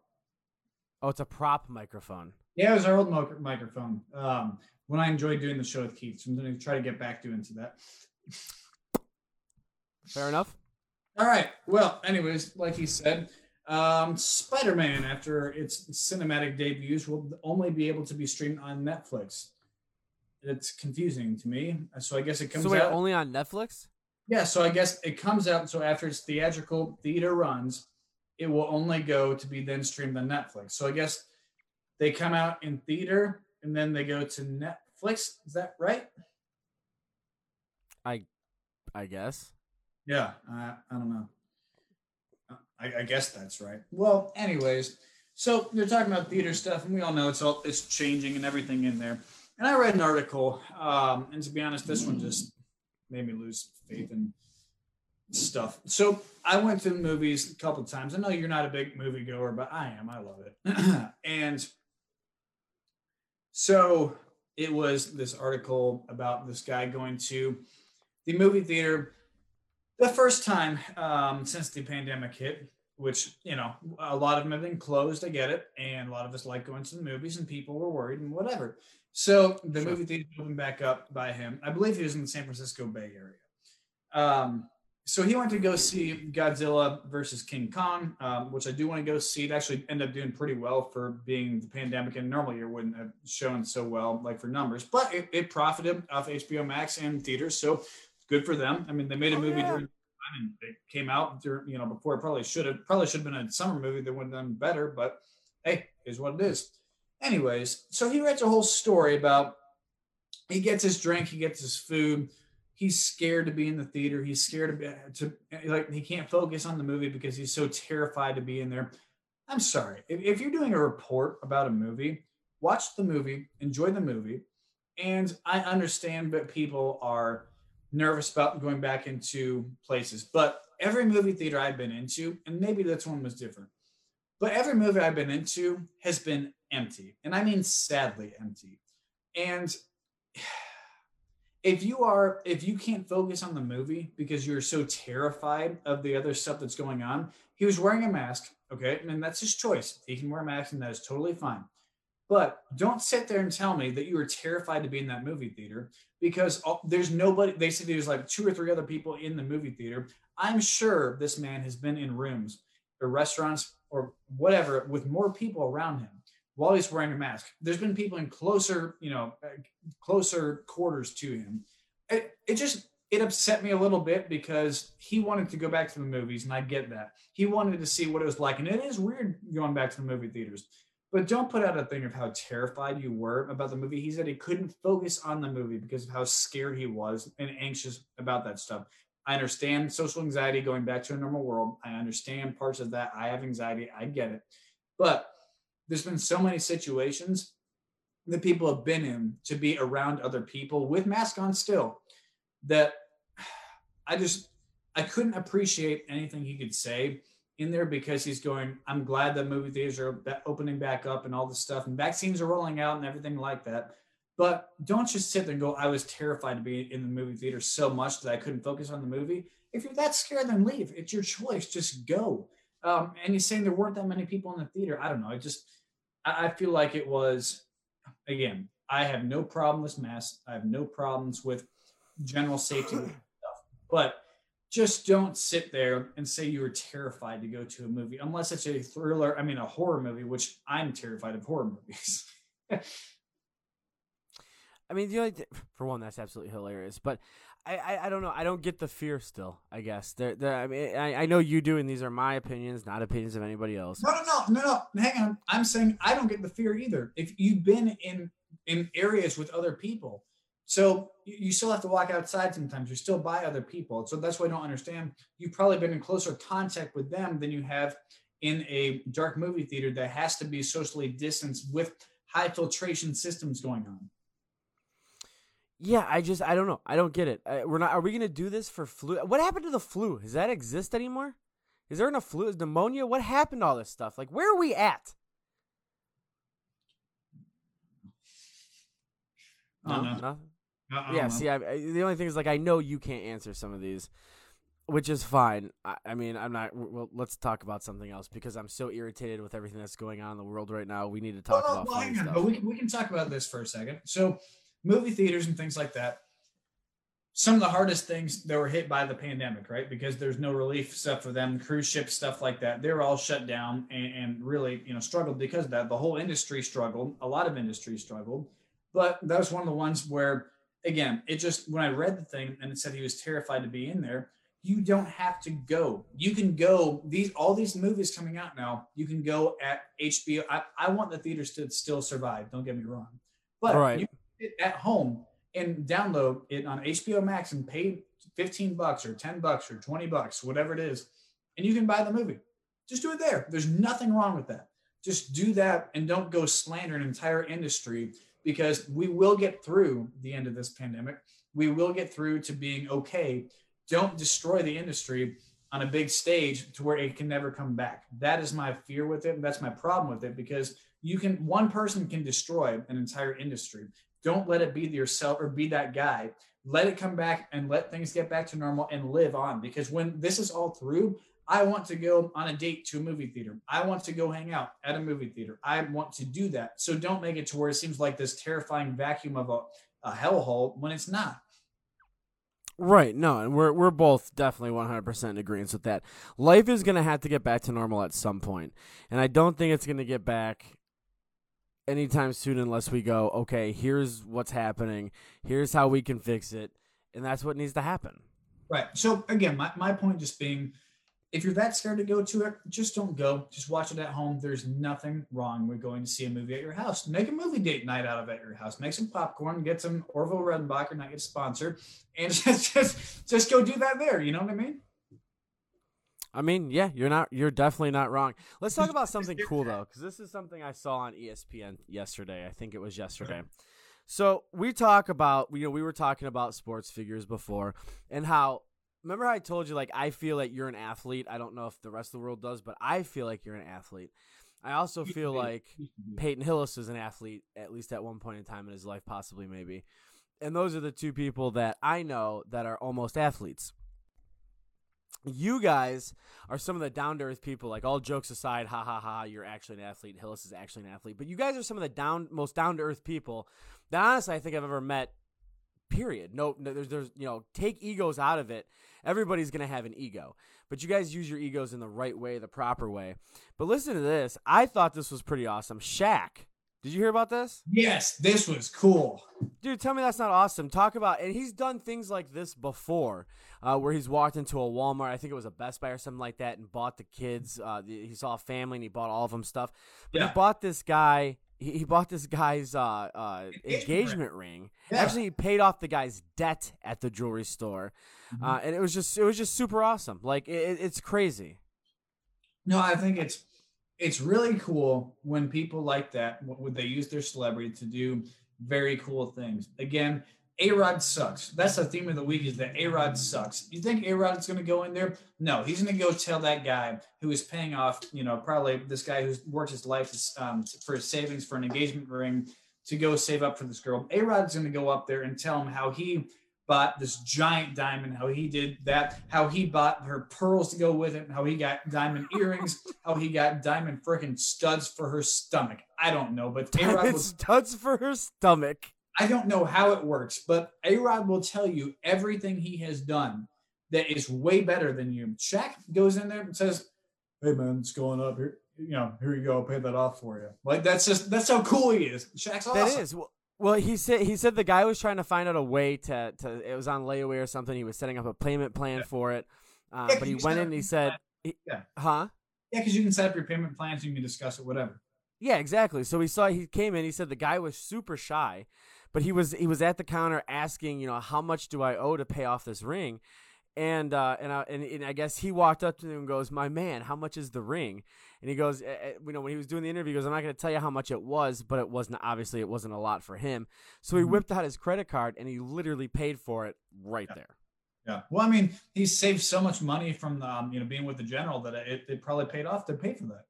Oh, it's a prop microphone. Yeah, it was our old mo- microphone. Um, when I enjoyed doing the show with Keith, so I'm going to try to get back to into that. Fair enough. All right. Well, anyways, like he said, um, Spider-Man, after its cinematic debuts, will only be able to be streamed on Netflix. It's confusing to me. So I guess it comes so wait, out only on Netflix. Yeah. So I guess it comes out. So after its theatrical theater runs, it will only go to be then streamed on Netflix. So I guess they come out in theater and then they go to Netflix. Is that right? I I guess. Yeah, I, I don't know. I, I guess that's right. Well, anyways, so they're talking about theater stuff, and we all know it's all it's changing and everything in there. And I read an article, um, and to be honest, this one just made me lose faith in stuff. So I went to the movies a couple of times. I know you're not a big movie goer, but I am. I love it. And so it was this article about this guy going to the movie theater the first time um, since the pandemic hit, which, you know, a lot of them have been closed. I get it. And a lot of us like going to the movies and people were worried and whatever. So the sure. movie theater opened back up by him. I believe he was in the San Francisco Bay Area. Um, so he went to go see Godzilla versus King Kong, um, which I do want to go see. It actually ended up doing pretty well for being the pandemic, and normally it wouldn't have shown so well, like for numbers, but it, it profited off H B O Max and theaters. So good for them. I mean, they made a movie oh, yeah. during the time and it came out during, you know, before it probably should have, probably should have been a summer movie that would have done better, but hey, here's what it is. Anyways, so he writes a whole story about he gets his drink, he gets his food. He's scared to be in the theater. He's scared to, to like, he can't focus on the movie because he's so terrified to be in there. I'm sorry. If, if you're doing a report about a movie, watch the movie, enjoy the movie. And I understand that people are nervous about going back into places, but every movie theater I've been into, and maybe this one was different, but every movie I've been into has been empty. And I mean, sadly empty. And if you are, if you can't focus on the movie because you're so terrified of the other stuff that's going on, he was wearing a mask. Okay. And that's his choice. He can wear a mask and that is totally fine. But don't sit there and tell me that you were terrified to be in that movie theater because there's nobody. They said there's like two or three other people in the movie theater. I'm sure this man has been in rooms or restaurants or whatever with more people around him while he's wearing a mask. There's been people in closer, you know, closer quarters to him. It, it just, it upset me a little bit because he wanted to go back to the movies, and I get that. He wanted to see what it was like, and it is weird going back to the movie theaters. But don't put out a thing of how terrified you were about the movie. He said he couldn't focus on the movie because of how scared he was and anxious about that stuff. I understand social anxiety, going back to a normal world. I understand parts of that. I have anxiety. I get it. But there's been so many situations that people have been in to be around other people with masks on still that I just, I couldn't appreciate anything he could say in there because he's going, I'm glad that movie theaters are opening back up and all this stuff and vaccines are rolling out and everything like that. But don't just sit there and go, I was terrified to be in the movie theater so much that I couldn't focus on the movie. If you're that scared, then leave. It's your choice. Just go. Um, and he's saying there weren't that many people in the theater. I don't know. I just, I feel like it was, again, I have no problem with masks. I have no problems with general safety stuff. But just don't sit there and say you were terrified to go to a movie, unless it's a thriller, I mean, a horror movie, which I'm terrified of horror movies. I mean, the only th- for one, that's absolutely hilarious. But I, I, I don't know. I don't get the fear still, I guess. They're, they're, I mean, I, I know you do, and these are my opinions, not opinions of anybody else. No, no, no, no, no. Hang on. I'm saying I don't get the fear either. If you've been in, in areas with other people, so you still have to walk outside sometimes. You're still by other people. So that's why I don't understand. You've probably been in closer contact with them than you have in a dark movie theater that has to be socially distanced with high filtration systems going on. Yeah, I just, I don't know. I don't get it. I, we're not, are we going to do this for flu? What happened to the flu? Does that exist anymore? Is there enough flu? Is pneumonia? What happened to all this stuff? Like, where are we at? No, no. no. no yeah, know. see, I, I, the only thing is, like, I know you can't answer some of these, which is fine. I, I mean, I'm not, well, let's talk about something else because I'm so irritated with everything that's going on in the world right now. We need to talk well, about well, hang on, stuff. But we, we can talk about this for a second. So, movie theaters and things like that, some of the hardest things that were hit by the pandemic, right? Because there's no relief stuff for them, cruise ships, stuff like that. They were all shut down and, and really, you know, struggled because of that. The whole industry struggled. A lot of industries struggled. But that was one of the ones where, again, it just, when I read the thing and it said he was terrified to be in there, you don't have to go. You can go, these all these movies coming out now, you can go at H B O. I, I want the theaters to still survive. Don't get me wrong. But right. you at home and download it on H B O Max and pay fifteen bucks or ten bucks or twenty bucks, whatever it is, and you can buy the movie. Just do it there. There's nothing wrong with that. Just do that and don't go slander an entire industry, because we will get through the end of this pandemic. We will get through to being okay. Don't destroy the industry on a big stage to where it can never come back. That is my fear with it. And that's my problem with it, because you can, one person can destroy an entire industry. Don't let it be yourself or be that guy. Let it come back and let things get back to normal and live on. Because when this is all through, I want to go on a date to a movie theater. I want to go hang out at a movie theater. I want to do that. So don't make it to where it seems like this terrifying vacuum of a, a hellhole when it's not. Right, no, and we're we're both definitely one hundred percent in agreement with that. Life is going to have to get back to normal at some point, and I don't think it's going to get back anytime soon unless we go, okay, here's what's happening, here's how we can fix it, and that's what needs to happen. Right, so again, my, my point just being, if you're that scared to go to it, just don't go. Just watch it at home. There's nothing wrong with going to see a movie at your house. Make a movie date night out of it at your house. Make some popcorn. Get some Orville Redenbacher, not get sponsored, and just, just just go do that there. You know what I mean? I mean, yeah, you're not. You're definitely not wrong. Let's talk about something cool though, because this is something I saw on E S P N yesterday. I think it was yesterday. So we talk about, you know, we were talking about sports figures before, and how. Remember how I told you, like, I feel like you're an athlete. I don't know if the rest of the world does, but I feel like you're an athlete. I also feel like Peyton Hillis is an athlete, at least at one point in time in his life, possibly, maybe. And those are the two people that I know that are almost athletes. You guys are some of the down-to-earth people, like, all jokes aside, ha, ha, ha, you're actually an athlete. Hillis is actually an athlete. But you guys are some of the down, most down-to-earth people that, honestly, I think I've ever met. Period. No, no, there's, there's, you know, take egos out of it. Everybody's going to have an ego, but you guys use your egos in the right way, the proper way. But listen to this. I thought this was pretty awesome. Shaq, did you hear about this? Yes, this was cool. Dude, tell me that's not awesome. Talk about, and he's done things like this before, uh, where he's walked into a Walmart, I think it was a Best Buy or something like that, and bought the kids. Uh, he saw a family and he bought all of them stuff. But yeah. he bought this guy. He bought this guy's uh, uh, engagement ring. Yeah. Actually, he paid off the guy's debt at the jewelry store, mm-hmm. uh, and it was just it was just super awesome. Like it, it's crazy. No, I think it's it's really cool when people like that when they use their celebrity to do very cool things. Again, A-Rod sucks. That's the theme of the week, is that A-Rod sucks. You think A-Rod's going to go in there? No, he's going to go tell that guy who is paying off, you know, probably this guy who's worked his life um, for his savings for an engagement ring to go save up for this girl. A-Rod's going to go up there and tell him how he bought this giant diamond, how he did that, how he bought her pearls to go with it, and how he got diamond earrings, how he got diamond freaking studs for her stomach. I don't know, but A-Rod was studs for her stomach. I don't know how it works, but A-Rod will tell you everything he has done that is way better than you. Shaq goes in there and says, hey, man, it's going up here. You know, here you go. I'll pay that off for you. Like, that's just, that's how cool he is. Shaq's awesome. That is. Well, well, he said, he said the guy was trying to find out a way to, to, it was on layaway or something. He was setting up a payment plan yeah. for it. Uh, yeah, but he went in and he said, he, yeah. huh? Yeah, because you can set up your payment plans. You can discuss it, whatever. Yeah, exactly. So he saw, he came in, he said the guy was super shy. But he was he was at the counter asking, you know, how much do I owe to pay off this ring? And uh, and, I, and and I guess he walked up to him and goes, my man, how much is the ring? And he goes, eh, you know, when he was doing the interview, he goes, I'm not going to tell you how much it was, but it wasn't, obviously it wasn't a lot for him. So he whipped out his credit card and he literally paid for it right yeah. there. Yeah. Well, I mean, he saved so much money from the, um, you know, being with the General that it, it probably paid off to pay for that.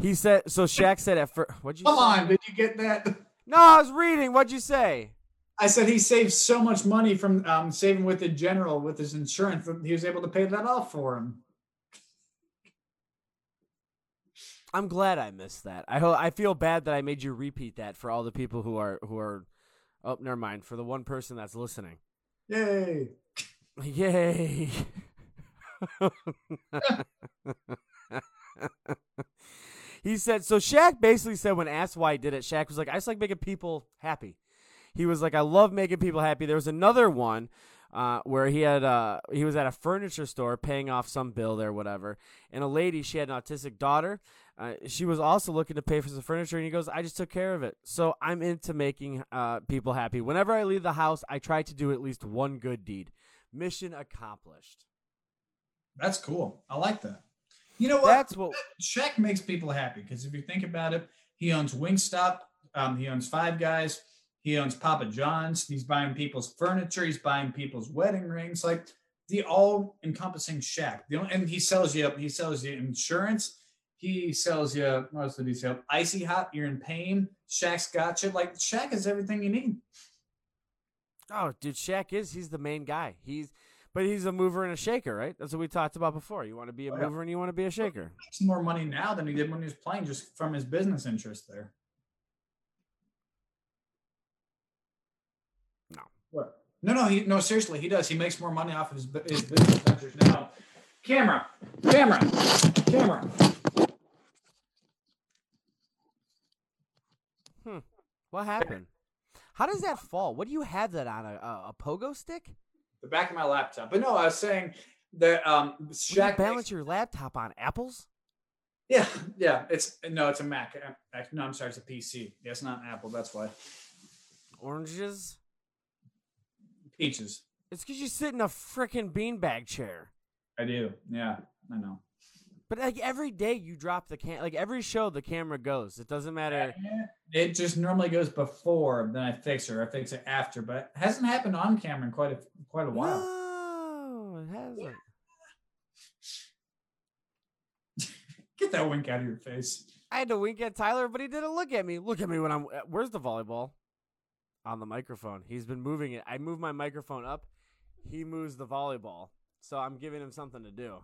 He said, so Shaq said at first, what'd you Come say? on, did you get that? No, I was reading. What'd you say? I said he saved so much money from um, saving with the General with his insurance that he was able to pay that off for him. I'm glad I missed that. I ho- I feel bad that I made you repeat that for all the people who are, who are, oh, never mind, for the one person that's listening. Yay. Yay. He said, so Shaq basically said when asked why he did it, Shaq was like, I just like making people happy. He was like, I love making people happy. There was another one uh, where he had uh, he was at a furniture store paying off some bill there, whatever. And a lady, she had an autistic daughter. Uh, she was also looking to pay for some furniture, and he goes, I just took care of it. So I'm into making uh, people happy. Whenever I leave the house, I try to do at least one good deed. Mission accomplished. That's cool. I like that. You know what? That's what Shaq makes people happy, because if you think about it, he owns Wingstop. Um, he owns Five Guys. He owns Papa John's. He's buying people's furniture. He's buying people's wedding rings. Like the all-encompassing Shaq. The only, and he sells you. He sells you insurance. He sells you. What else did he sell? Icy Hot. You're in pain. Shaq's got you. Like Shaq is everything you need. Oh, dude, Shaq is. He's the main guy. He's. But he's a mover and a shaker, right? That's what we talked about before. You want to be a oh, yeah. mover and you want to be a shaker. He makes more money now than he did when he was playing, just from his business interest there. No. What? No, no, he, no, seriously, he does. He makes more money off of his, his business ventures now. Camera, camera, camera. Hmm. What happened? How does that fall? What do you have that on? A, a pogo stick? The back of my laptop. But no, I was saying that um Shaq you balance makes... your laptop on apples? Yeah, yeah. It's no, it's a Mac. No, I'm sorry, it's a P C. Yeah, it's not an Apple, that's why. Oranges? Peaches. It's because you sit in a freaking beanbag chair. I do, yeah, I know. But like every day you drop the cam like every show the camera goes. It doesn't matter. It just normally goes before, then I fix it, or I fix it after, but it hasn't happened on camera in quite a quite a while. No, it hasn't. Yeah. Get that wink out of your face. I had to wink at Tyler, but he didn't look at me. Look at me when I'm where's the volleyball? On the microphone. He's been moving it. I move my microphone up, he moves the volleyball. So I'm giving him something to do.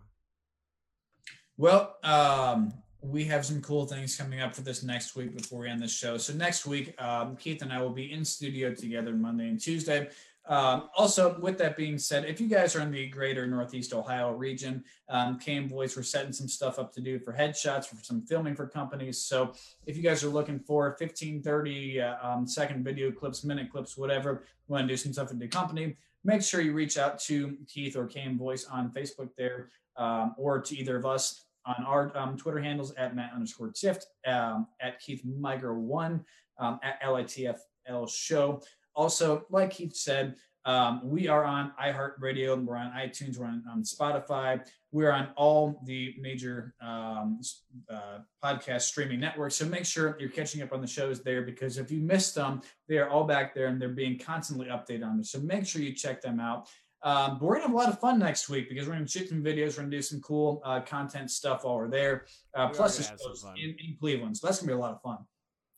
Well, um, we have some cool things coming up for this next week before we end this show. So next week, um, Keith and I will be in studio together Monday and Tuesday. Um, also, with that being said, if you guys are in the greater Northeast Ohio region, um, K M Voice, we're setting some stuff up to do for headshots, for some filming for companies. So if you guys are looking for fifteen, thirty uh, um, second video clips, minute clips, whatever, you want to do some stuff with the company, make sure you reach out to Keith or K M Voice on Facebook there, um, or to either of us. On our um, Twitter handles at Matt underscore Tift, um, at Keith Micro one, um, at L I T F L show. Also, like Keith said, um, we are on iHeartRadio, we're on iTunes, we're on, on Spotify, we're on all the major um, uh, podcast streaming networks. So make sure you're catching up on the shows there, because if you missed them, they are all back there and they're being constantly updated on there. So make sure you check them out. Um, but we're going to have a lot of fun next week, because we're going to shoot some videos. We're going to do some cool uh, content stuff while we're there. Uh, we plus, it's in, in Cleveland. So that's going to be a lot of fun.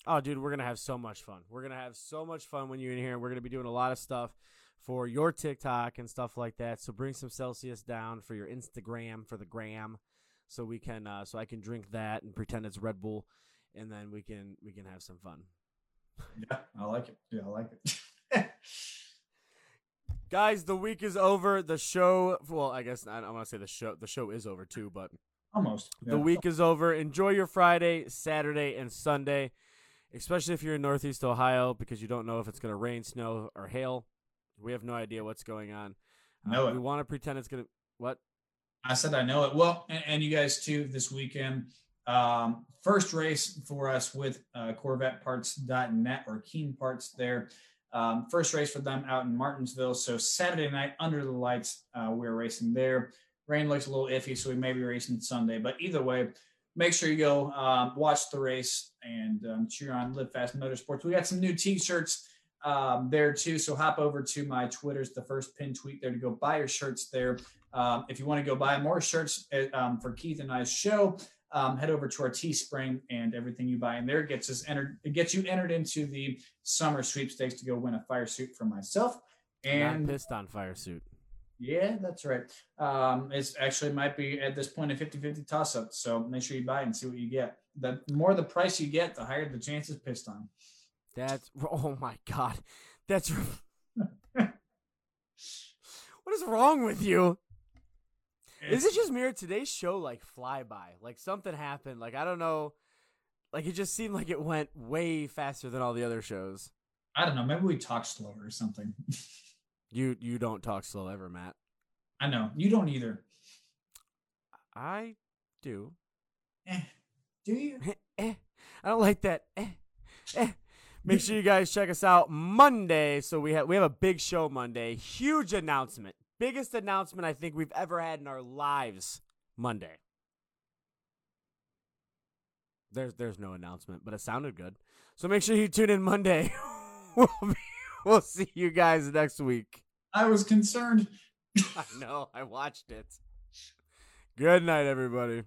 Oh, dude, we're going to have so much fun. We're going to have so much fun when you're in here. We're going to be doing a lot of stuff for your TikTok and stuff like that. So bring some Celsius down for your Instagram, for the gram, so we can uh, so I can drink that and pretend it's Red Bull, and then we can we can have some fun. Yeah, I like it. Yeah, I like it. Guys, the week is over. The show, well, I guess I don't want to say the show. The show is over too, but almost. Yeah. The week is over. Enjoy your Friday, Saturday, and Sunday, especially if you're in Northeast Ohio, because you don't know if it's going to rain, snow, or hail. We have no idea what's going on. No, uh, we want to pretend it's going to. What? I said I know it. Well, and, and you guys too. This weekend, um, first race for us with uh, Corvette Parts dot net or Keen Parts there. Um, first race for them out in Martinsville. So Saturday night under the lights, uh, we're racing there. Rain looks a little iffy, so we may be racing Sunday. But either way, make sure you go um, watch the race and um, cheer on Live Fast Motorsports. We got some new T-shirts um, there too. So hop over to my Twitter's the first pin tweet there to go buy your shirts there. Um, if you want to go buy more shirts um, for Keith and I's show, Um, head over to our Teespring, and everything you buy in there gets us entered. It gets you entered into the summer sweepstakes to go win a fire suit for myself. And not pissed on fire suit. Yeah, that's right. Um, it's actually might be at this point a fifty-fifty toss up. So make sure you buy it and see what you get. The more the price you get, the higher the chances pissed on. That's oh my God. That's what is wrong with you? Is it just me or today's show like fly by? Like something happened. Like I don't know. Like it just seemed like it went way faster than all the other shows. I don't know. Maybe we talked slower or something. You you don't talk slow ever, Matt. I know. You don't either. I do. Eh. Do you? Eh. I don't like that. Eh. Eh. Make sure you guys check us out Monday. So we have we have a big show Monday. Huge announcement. Biggest announcement I think we've ever had in our lives Monday. There's there's no announcement, but it sounded good. So make sure you tune in Monday. we'll, be, we'll see you guys next week. I was concerned. I know. I watched it. Good night, everybody.